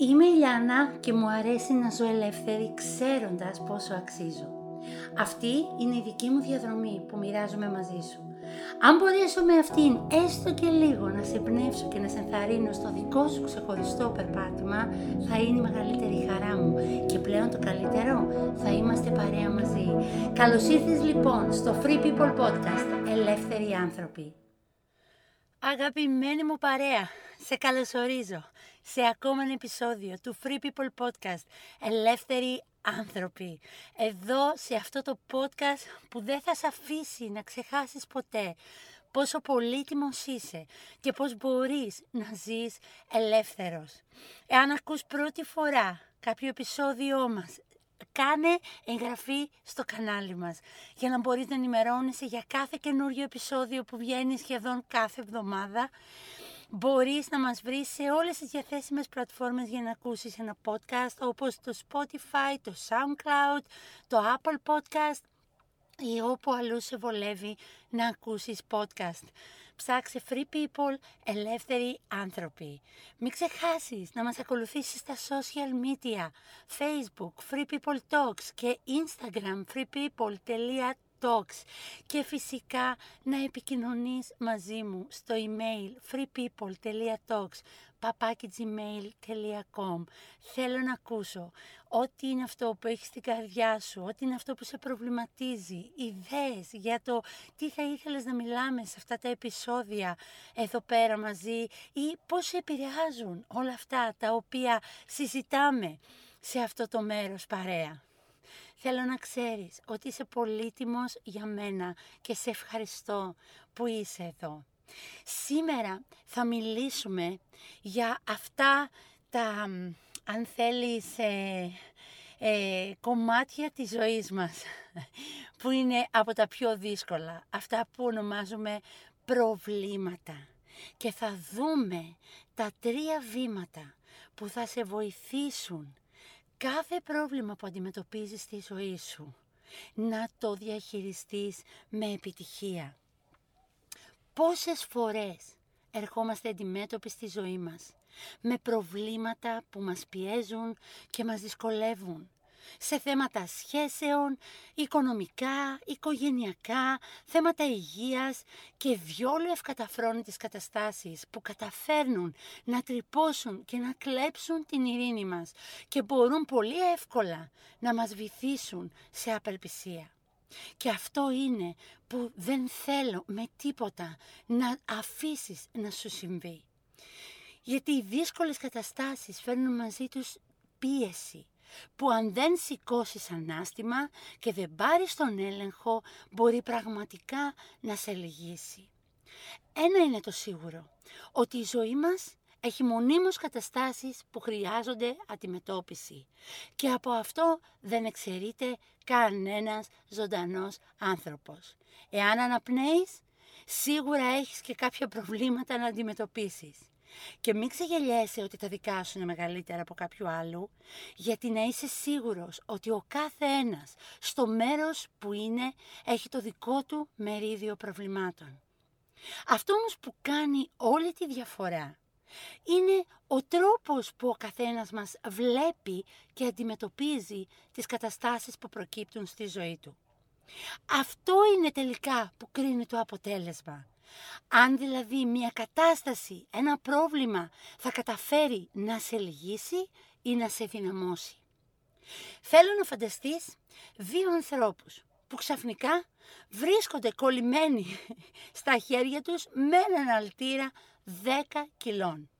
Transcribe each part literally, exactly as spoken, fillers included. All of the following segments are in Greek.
Είμαι η Λιάννα και μου αρέσει να ζω ελεύθερη ξέροντας πόσο αξίζω. Αυτή είναι η δική μου διαδρομή που μοιράζομαι μαζί σου. Αν μπορέσω με αυτήν έστω και λίγο να σε εμπνεύσω και να σε ενθαρρύνω στο δικό σου ξεχωριστό περπάτημα, θα είναι η μεγαλύτερη χαρά μου και πλέον το καλύτερο, θα είμαστε παρέα μαζί. Καλώς ήρθες λοιπόν στο Free People Podcast, Ελεύθεροι Άνθρωποι. Αγαπημένη μου παρέα, σε καλωσορίζω σε ακόμα ένα επεισόδιο του Free People Podcast, Ελεύθεροι Άνθρωποι. Εδώ σε αυτό το podcast που δεν θα σε αφήσει να ξεχάσεις ποτέ πόσο πολύτιμος είσαι και πώς μπορείς να ζεις ελεύθερος. Εάν ακούς πρώτη φορά κάποιο επεισόδιό μας, κάνε εγγραφή στο κανάλι μας για να μπορείς να ενημερώνεσαι για κάθε καινούριο επεισόδιο που βγαίνει σχεδόν κάθε εβδομάδα. Μπορείς να μας βρεις σε όλες τις διαθέσιμες πλατφόρμες για να ακούσεις ένα podcast όπως το Spotify, το SoundCloud, το Apple Podcast ή όπου αλλού σε βολεύει να ακούσεις podcast. Ψάξε Free People, ελεύθεροι άνθρωποι. Μην ξεχάσεις να μας ακολουθήσεις στα social media, Facebook, Free People Talks και Instagram, freepeople.talks. Και φυσικά να επικοινωνείς μαζί μου στο email freepeople.talks παπάκι gmail.com. Θέλω να ακούσω ό,τι είναι αυτό που έχεις στην καρδιά σου, ό,τι είναι αυτό που σε προβληματίζει, ιδέες για το τι θα ήθελες να μιλάμε σε αυτά τα επεισόδια εδώ πέρα μαζί ή πώς επηρεάζουν όλα αυτά τα οποία συζητάμε σε αυτό το μέρος παρέα. Θέλω να ξέρεις ότι είσαι πολύτιμος για μένα και σε ευχαριστώ που είσαι εδώ. Σήμερα θα μιλήσουμε για αυτά τα, αν θέλεις, ε, ε, κομμάτια της ζωής μας, που είναι από τα πιο δύσκολα, αυτά που ονομάζουμε προβλήματα. Και θα δούμε τα τρία βήματα που θα σε βοηθήσουν κάθε πρόβλημα που αντιμετωπίζεις στη ζωή σου να το διαχειριστείς με επιτυχία. Πόσες φορές ερχόμαστε αντιμέτωποι στη ζωή μας με προβλήματα που μας πιέζουν και μας δυσκολεύουν σε θέματα σχέσεων, οικονομικά, οικογενειακά, θέματα υγείας και διόλου ευκαταφρόνητες καταστάσεις που καταφέρνουν να τρυπώσουν και να κλέψουν την ειρήνη μας και μπορούν πολύ εύκολα να μας βυθίσουν σε απελπισία. Και αυτό είναι που δεν θέλω με τίποτα να αφήσεις να σου συμβεί. Γιατί οι δύσκολες καταστάσεις φέρνουν μαζί τους πίεση, που αν δεν σηκώσεις ανάστημα και δεν πάρεις τον έλεγχο, μπορεί πραγματικά να σε λυγίσει. Ένα είναι το σίγουρο, ότι η ζωή μας έχει μονίμως καταστάσεις που χρειάζονται αντιμετώπιση και από αυτό δεν εξαιρείται κανένας ζωντανός άνθρωπος. Εάν αναπνέεις, σίγουρα έχεις και κάποια προβλήματα να αντιμετωπίσεις. Και μην ξεγελιέσαι ότι τα δικά σου είναι μεγαλύτερα από κάποιου άλλου, γιατί να είσαι σίγουρος ότι ο κάθε ένας στο μέρος που είναι έχει το δικό του μερίδιο προβλημάτων. Αυτό όμως που κάνει όλη τη διαφορά είναι ο τρόπος που ο καθένας μας βλέπει και αντιμετωπίζει τις καταστάσεις που προκύπτουν στη ζωή του. Αυτό είναι τελικά που κρίνει το αποτέλεσμα. Αν δηλαδή μια κατάσταση, ένα πρόβλημα θα καταφέρει να σε λυγίσει ή να σε δυναμώσει. Θέλω να φανταστείς δύο ανθρώπους που ξαφνικά βρίσκονται κολλημένοι στα χέρια τους με έναν αλτήρα δέκα κιλών.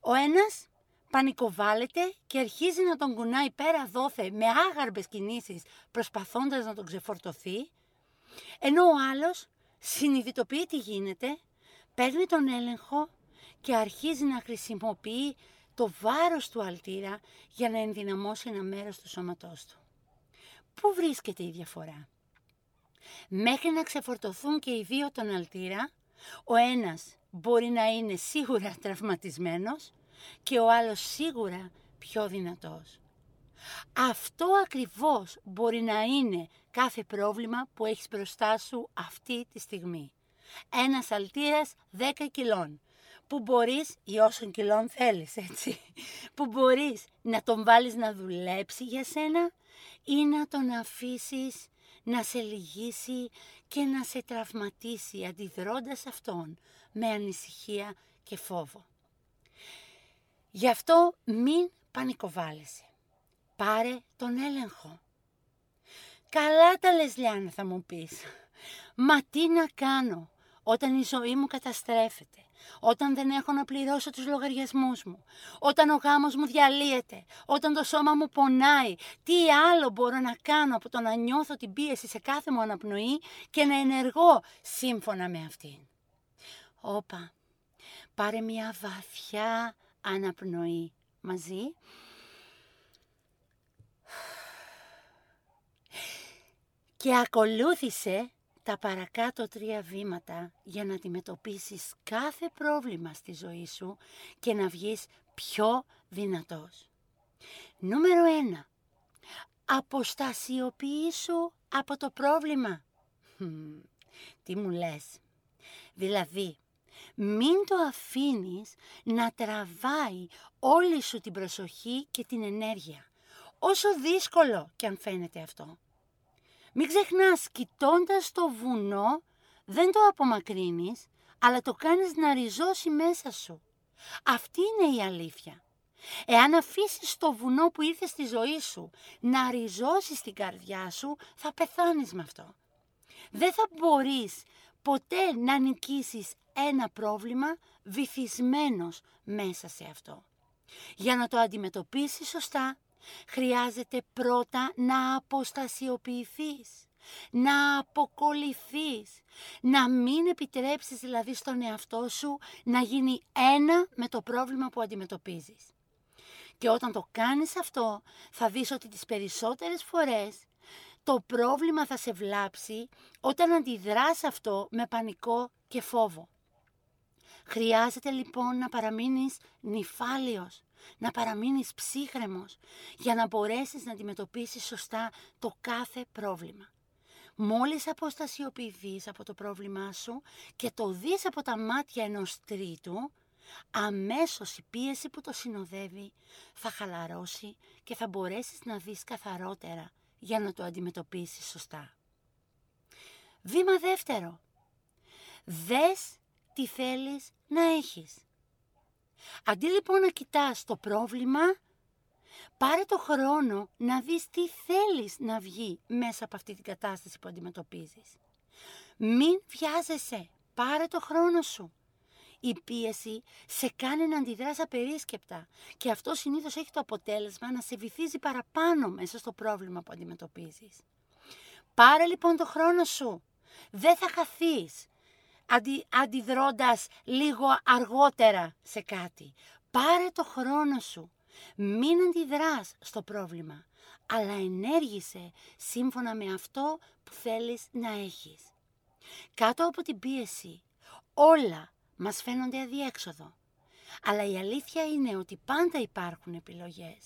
Ο ένας πανικοβάλλεται και αρχίζει να τον κουνάει πέρα δόθε με άγαρμπες κινήσεις προσπαθώντας να τον ξεφορτωθεί, ενώ ο άλλος συνειδητοποιεί τι γίνεται, παίρνει τον έλεγχο και αρχίζει να χρησιμοποιεί το βάρος του αλτήρα για να ενδυναμώσει ένα μέρος του σώματός του. Πού βρίσκεται η διαφορά? Μέχρι να ξεφορτωθούν και οι δύο τον αλτήρα, ο ένας μπορεί να είναι σίγουρα τραυματισμένος και ο άλλος σίγουρα πιο δυνατός. Αυτό ακριβώς μπορεί να είναι κάθε πρόβλημα που έχεις μπροστά σου αυτή τη στιγμή. Ένας αλτήρας δέκα κιλών που μπορείς, ή όσων κιλών θέλεις, έτσι, που μπορείς να τον βάλεις να δουλέψει για σένα ή να τον αφήσεις να σε λυγίσει και να σε τραυματίσει, αντιδρώντας αυτόν με ανησυχία και φόβο. Γι' αυτό μην πανικοβάλλεσαι. Πάρε τον έλεγχο. Καλά τα λες, Λιάννα, θα μου πεις. Μα τι να κάνω όταν η ζωή μου καταστρέφεται, όταν δεν έχω να πληρώσω τους λογαριασμούς μου, όταν ο γάμος μου διαλύεται, όταν το σώμα μου πονάει, τι άλλο μπορώ να κάνω από το να νιώθω την πίεση σε κάθε μου αναπνοή και να ενεργώ σύμφωνα με αυτήν. Όπα, πάρε μια βαθιά αναπνοή μαζί και ακολούθησε τα παρακάτω τρία βήματα για να αντιμετωπίσεις κάθε πρόβλημα στη ζωή σου και να βγεις πιο δυνατός. Νούμερο ένα. Αποστασιοποιήσου από το πρόβλημα. Τι μου λες? Δηλαδή, μην το αφήνεις να τραβάει όλη σου την προσοχή και την ενέργεια. Όσο δύσκολο και αν φαίνεται αυτό. Μην ξεχνάς, κοιτώντας το βουνό, δεν το απομακρύνεις, αλλά το κάνεις να ριζώσει μέσα σου. Αυτή είναι η αλήθεια. Εάν αφήσεις το βουνό που ήρθε στη ζωή σου να ριζώσει στην καρδιά σου, θα πεθάνεις με αυτό. Δεν θα μπορείς ποτέ να νικήσεις ένα πρόβλημα βυθισμένος μέσα σε αυτό. Για να το αντιμετωπίσεις σωστά, χρειάζεται πρώτα να αποστασιοποιηθείς, να αποκολληθείς, να μην επιτρέψεις δηλαδή στον εαυτό σου να γίνει ένα με το πρόβλημα που αντιμετωπίζεις. Και όταν το κάνεις αυτό, θα δεις ότι τις περισσότερες φορές το πρόβλημα θα σε βλάψει όταν αντιδράς αυτό με πανικό και φόβο. Χρειάζεται λοιπόν να παραμείνεις νηφάλιος, να παραμείνεις ψύχρεμος για να μπορέσεις να αντιμετωπίσεις σωστά το κάθε πρόβλημα. Μόλις αποστασιοποιηθείς από το πρόβλημά σου και το δεις από τα μάτια ενός τρίτου, αμέσως η πίεση που το συνοδεύει θα χαλαρώσει και θα μπορέσεις να δεις καθαρότερα για να το αντιμετωπίσεις σωστά. Βήμα δεύτερο. Δες τι θέλεις να έχεις. Αντί λοιπόν να κοιτάς το πρόβλημα, πάρε το χρόνο να δεις τι θέλεις να βγει μέσα από αυτή την κατάσταση που αντιμετωπίζεις. Μην βιάζεσαι, πάρε το χρόνο σου. Η πίεση σε κάνει να αντιδράς απερίσκεπτα και αυτό συνήθως έχει το αποτέλεσμα να σε βυθίζει παραπάνω μέσα στο πρόβλημα που αντιμετωπίζεις. Πάρε λοιπόν το χρόνο σου, δεν θα χαθείς. Αντι, αντιδρώντας λίγο αργότερα σε κάτι. Πάρε το χρόνο σου. Μην αντιδράς στο πρόβλημα, αλλά ενέργησε σύμφωνα με αυτό που θέλεις να έχεις. Κάτω από την πίεση, όλα μας φαίνονται αδιέξοδο. Αλλά η αλήθεια είναι ότι πάντα υπάρχουν επιλογές.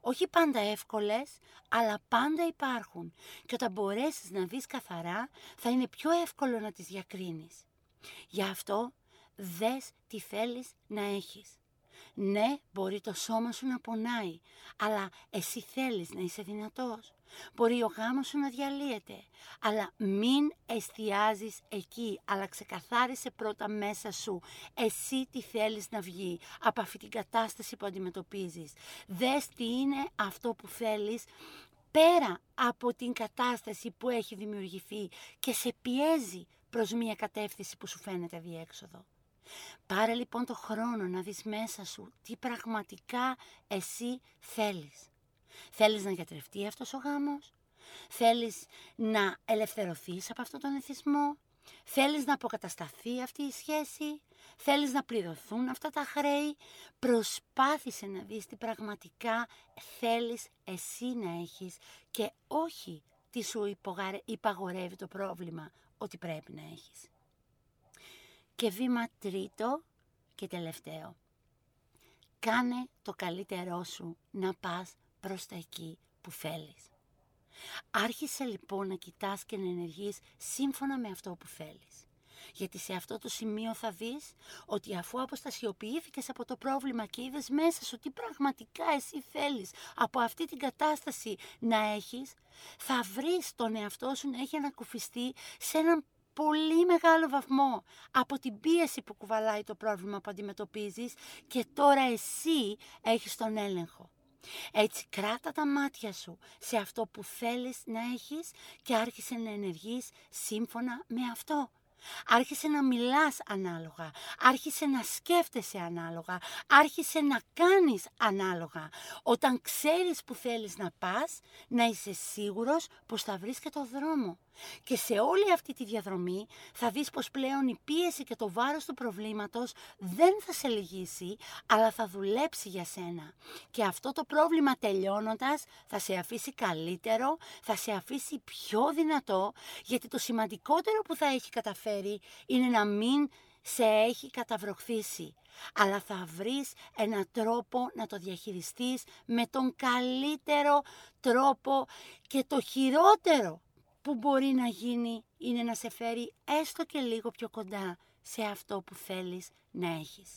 Όχι πάντα εύκολες, αλλά πάντα υπάρχουν. Και όταν μπορέσεις να δεις καθαρά, θα είναι πιο εύκολο να τις διακρίνεις. Γι' αυτό δες τι θέλεις να έχεις. Ναι, μπορεί το σώμα σου να πονάει, αλλά εσύ θέλεις να είσαι δυνατός. Μπορεί ο γάμος σου να διαλύεται, αλλά μην εστιάζεις εκεί, αλλά ξεκαθάρισε πρώτα μέσα σου εσύ τι θέλεις να βγει από αυτή την κατάσταση που αντιμετωπίζεις. Δες τι είναι αυτό που θέλεις πέρα από την κατάσταση που έχει δημιουργηθεί και σε πιέζει προς μια κατεύθυνση που σου φαίνεται διέξοδο. Πάρε λοιπόν το χρόνο να δεις μέσα σου τι πραγματικά εσύ θέλεις. Θέλεις να γιατρευτεί αυτός ο γάμος? Θέλεις να ελευθερωθείς από αυτόν τον εθισμό? Θέλεις να αποκατασταθεί αυτή η σχέση? Θέλεις να πληρωθούν αυτά τα χρέη? Προσπάθησε να δεις τι πραγματικά θέλεις εσύ να έχεις και όχι τι σου υπαγορεύει το πρόβλημα ότι πρέπει να έχεις. Και βήμα τρίτο και τελευταίο. Κάνε το καλύτερό σου να πας προς τα εκεί που θέλεις. Άρχισε λοιπόν να κοιτάς και να ενεργείς σύμφωνα με αυτό που θέλεις. Γιατί σε αυτό το σημείο θα δεις ότι αφού αποστασιοποιήθηκες από το πρόβλημα και είδες μέσα σου τι πραγματικά εσύ θέλεις από αυτή την κατάσταση να έχεις, θα βρεις τον εαυτό σου να έχει ανακουφιστεί σε έναν πολύ μεγάλο βαθμό από την πίεση που κουβαλάει το πρόβλημα που αντιμετωπίζεις και τώρα εσύ έχεις τον έλεγχο. Έτσι κράτα τα μάτια σου σε αυτό που θέλεις να έχεις και άρχισε να ενεργείς σύμφωνα με αυτό. Άρχισε να μιλάς ανάλογα, άρχισε να σκέφτεσαι ανάλογα, άρχισε να κάνεις ανάλογα. Όταν ξέρεις που θέλεις να πας, να είσαι σίγουρος πως θα βρεις και το δρόμο. Και σε όλη αυτή τη διαδρομή θα δεις πως πλέον η πίεση και το βάρος του προβλήματος δεν θα σε λυγίσει, αλλά θα δουλέψει για σένα. Και αυτό το πρόβλημα τελειώνοντας θα σε αφήσει καλύτερο, θα σε αφήσει πιο δυνατό, γιατί το σημαντικότερο που θα έχει καταφέρει είναι να μην σε έχει καταβροχθήσει, αλλά θα βρεις έναν τρόπο να το διαχειριστείς με τον καλύτερο τρόπο, και το χειρότερο που μπορεί να γίνει είναι να σε φέρει έστω και λίγο πιο κοντά σε αυτό που θέλεις να έχεις.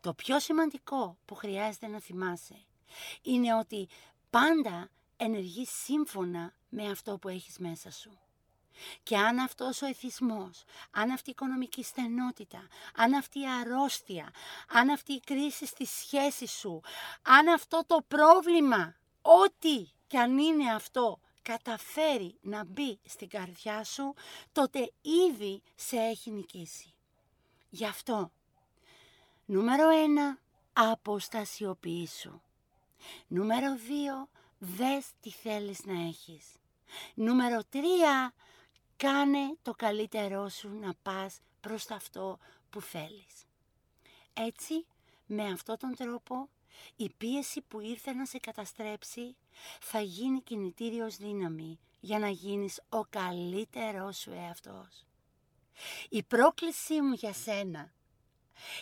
Το πιο σημαντικό που χρειάζεται να θυμάσαι είναι ότι πάντα ενεργείς σύμφωνα με αυτό που έχεις μέσα σου. Και αν αυτός ο εθισμός, αν αυτή η οικονομική στενότητα, αν αυτή η αρρώστια, αν αυτή η κρίση στη σχέση σου, αν αυτό το πρόβλημα, ό,τι κι αν είναι αυτό, καταφέρει να μπει στην καρδιά σου, τότε ήδη σε έχει νικήσει. Γι' αυτό, νούμερο ένα, αποστασιοποιήσου. Νούμερο δύο, δες τι θέλεις να έχεις. Νούμερο τρία, κάνε το καλύτερό σου να πας προς αυτό που θέλεις. Έτσι, με αυτόν τον τρόπο, η πίεση που ήρθε να σε καταστρέψει θα γίνει κινητήριος δύναμη για να γίνεις ο καλύτερός σου εαυτός. Η πρόκλησή μου για σένα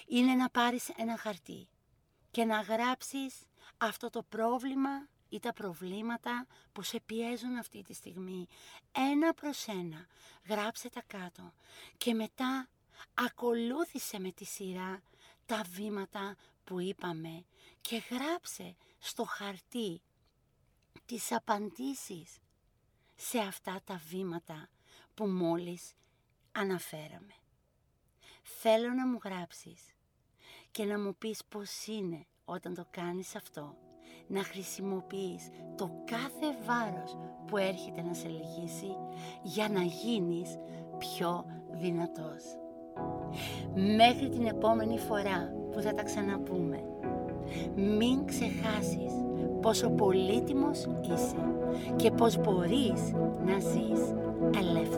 είναι να πάρεις ένα χαρτί και να γράψεις αυτό το πρόβλημα ή τα προβλήματα που σε πιέζουν αυτή τη στιγμή. Ένα προς ένα γράψε τα κάτω και μετά ακολούθησε με τη σειρά τα βήματα που είπαμε και γράψε στο χαρτί τις απαντήσεις σε αυτά τα βήματα που μόλις αναφέραμε. Θέλω να μου γράψεις και να μου πεις πώς είναι όταν το κάνεις αυτό, να χρησιμοποιείς το κάθε βάρος που έρχεται να σε λυγίσει για να γίνεις πιο δυνατός. Μέχρι την επόμενη φορά που θα τα ξαναπούμε, μην ξεχάσεις πόσο πολύτιμος είσαι και πώς μπορείς να ζεις ελεύθερα.